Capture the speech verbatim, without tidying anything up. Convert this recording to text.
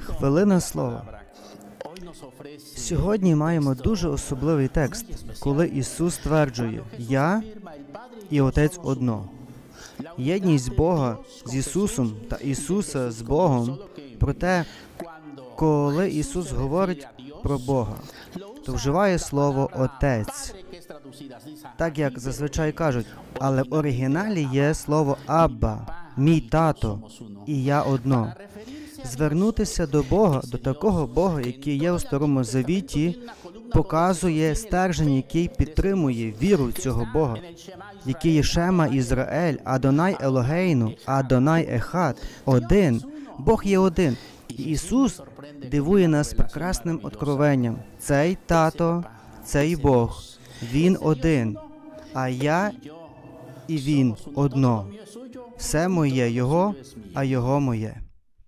Хвилина слова. Сьогодні маємо дуже особливий текст, коли Ісус стверджує: «Я і Отець одно». Єдність Бога з Ісусом та Ісуса з Богом. Проте, коли Ісус говорить про Бога, то вживає слово «Отець», так як зазвичай кажуть, але в оригіналі є слово «Абба», «Мій тато» і «Я одно». Звернутися до Бога, до такого Бога, який є у Старому Завіті, показує стержень, який підтримує віру цього Бога, який є Шема Ізраїль, Адонай Елогейну, Адонай Ехат, один. Бог є один. І Ісус дивує нас прекрасним откровенням. Цей тато, цей Бог, Він один, а я і Він одно. Все моє Його, а Його моє.